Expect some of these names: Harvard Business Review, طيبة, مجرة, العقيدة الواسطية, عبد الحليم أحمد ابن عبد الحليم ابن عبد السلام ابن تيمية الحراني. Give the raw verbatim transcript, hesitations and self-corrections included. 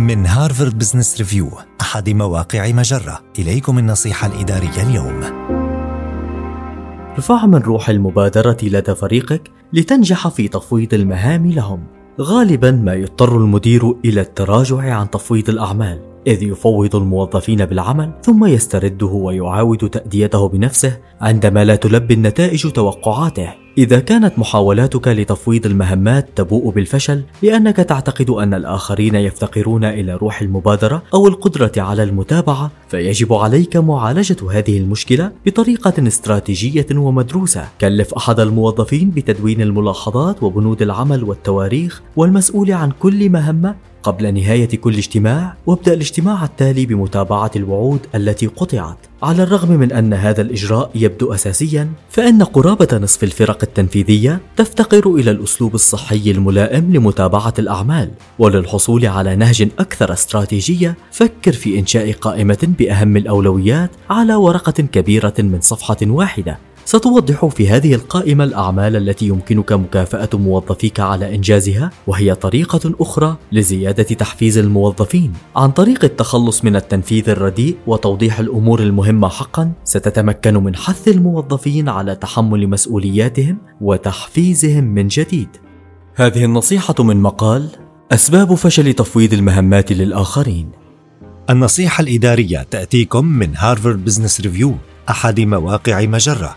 من هارفارد بزنس ريفيو أحد مواقع مجرة، إليكم النصيحة الإدارية اليوم. ارفع من روح المبادرة لدى فريقك لتنجح في تفويض المهام لهم. غالباً ما يضطر المدير إلى التراجع عن تفويض الأعمال، إذ يفوض الموظفين بالعمل ثم يسترده ويعاود تأديته بنفسه عندما لا تلبي النتائج توقعاته. إذا كانت محاولاتك لتفويض المهمات تبوء بالفشل لأنك تعتقد أن الآخرين يفتقرون إلى روح المبادرة أو القدرة على المتابعة، فيجب عليك معالجة هذه المشكلة بطريقة استراتيجية ومدروسة. كلف أحد الموظفين بتدوين الملاحظات وبنود العمل والتواريخ، والمسؤول عن كل مهمة قبل نهاية كل اجتماع، وابدأ الاجتماع التالي بمتابعة الوعود التي قطعت. على الرغم من أن هذا الإجراء يبدو أساسياً، فإن قرابة نصف الفرق التنفيذية تفتقر إلى الأسلوب الصحي الملائم لمتابعة الأعمال. وللحصول على نهج أكثر استراتيجية، فكر في إنشاء قائمة بأهم الأولويات على ورقة كبيرة من صفحة واحدة. ستوضح في هذه القائمة الأعمال التي يمكنك مكافأة موظفيك على إنجازها، وهي طريقة أخرى لزيادة تحفيز الموظفين. عن طريق التخلص من التنفيذ الرديء وتوضيح الأمور المهمة حقا، ستتمكن من حث الموظفين على تحمل مسؤولياتهم وتحفيزهم من جديد. هذه النصيحة من مقال أسباب فشل تفويض المهمات للآخرين. النصيحة الإدارية تأتيكم من هارفارد بزنس ريفيو أحد مواقع مجرة،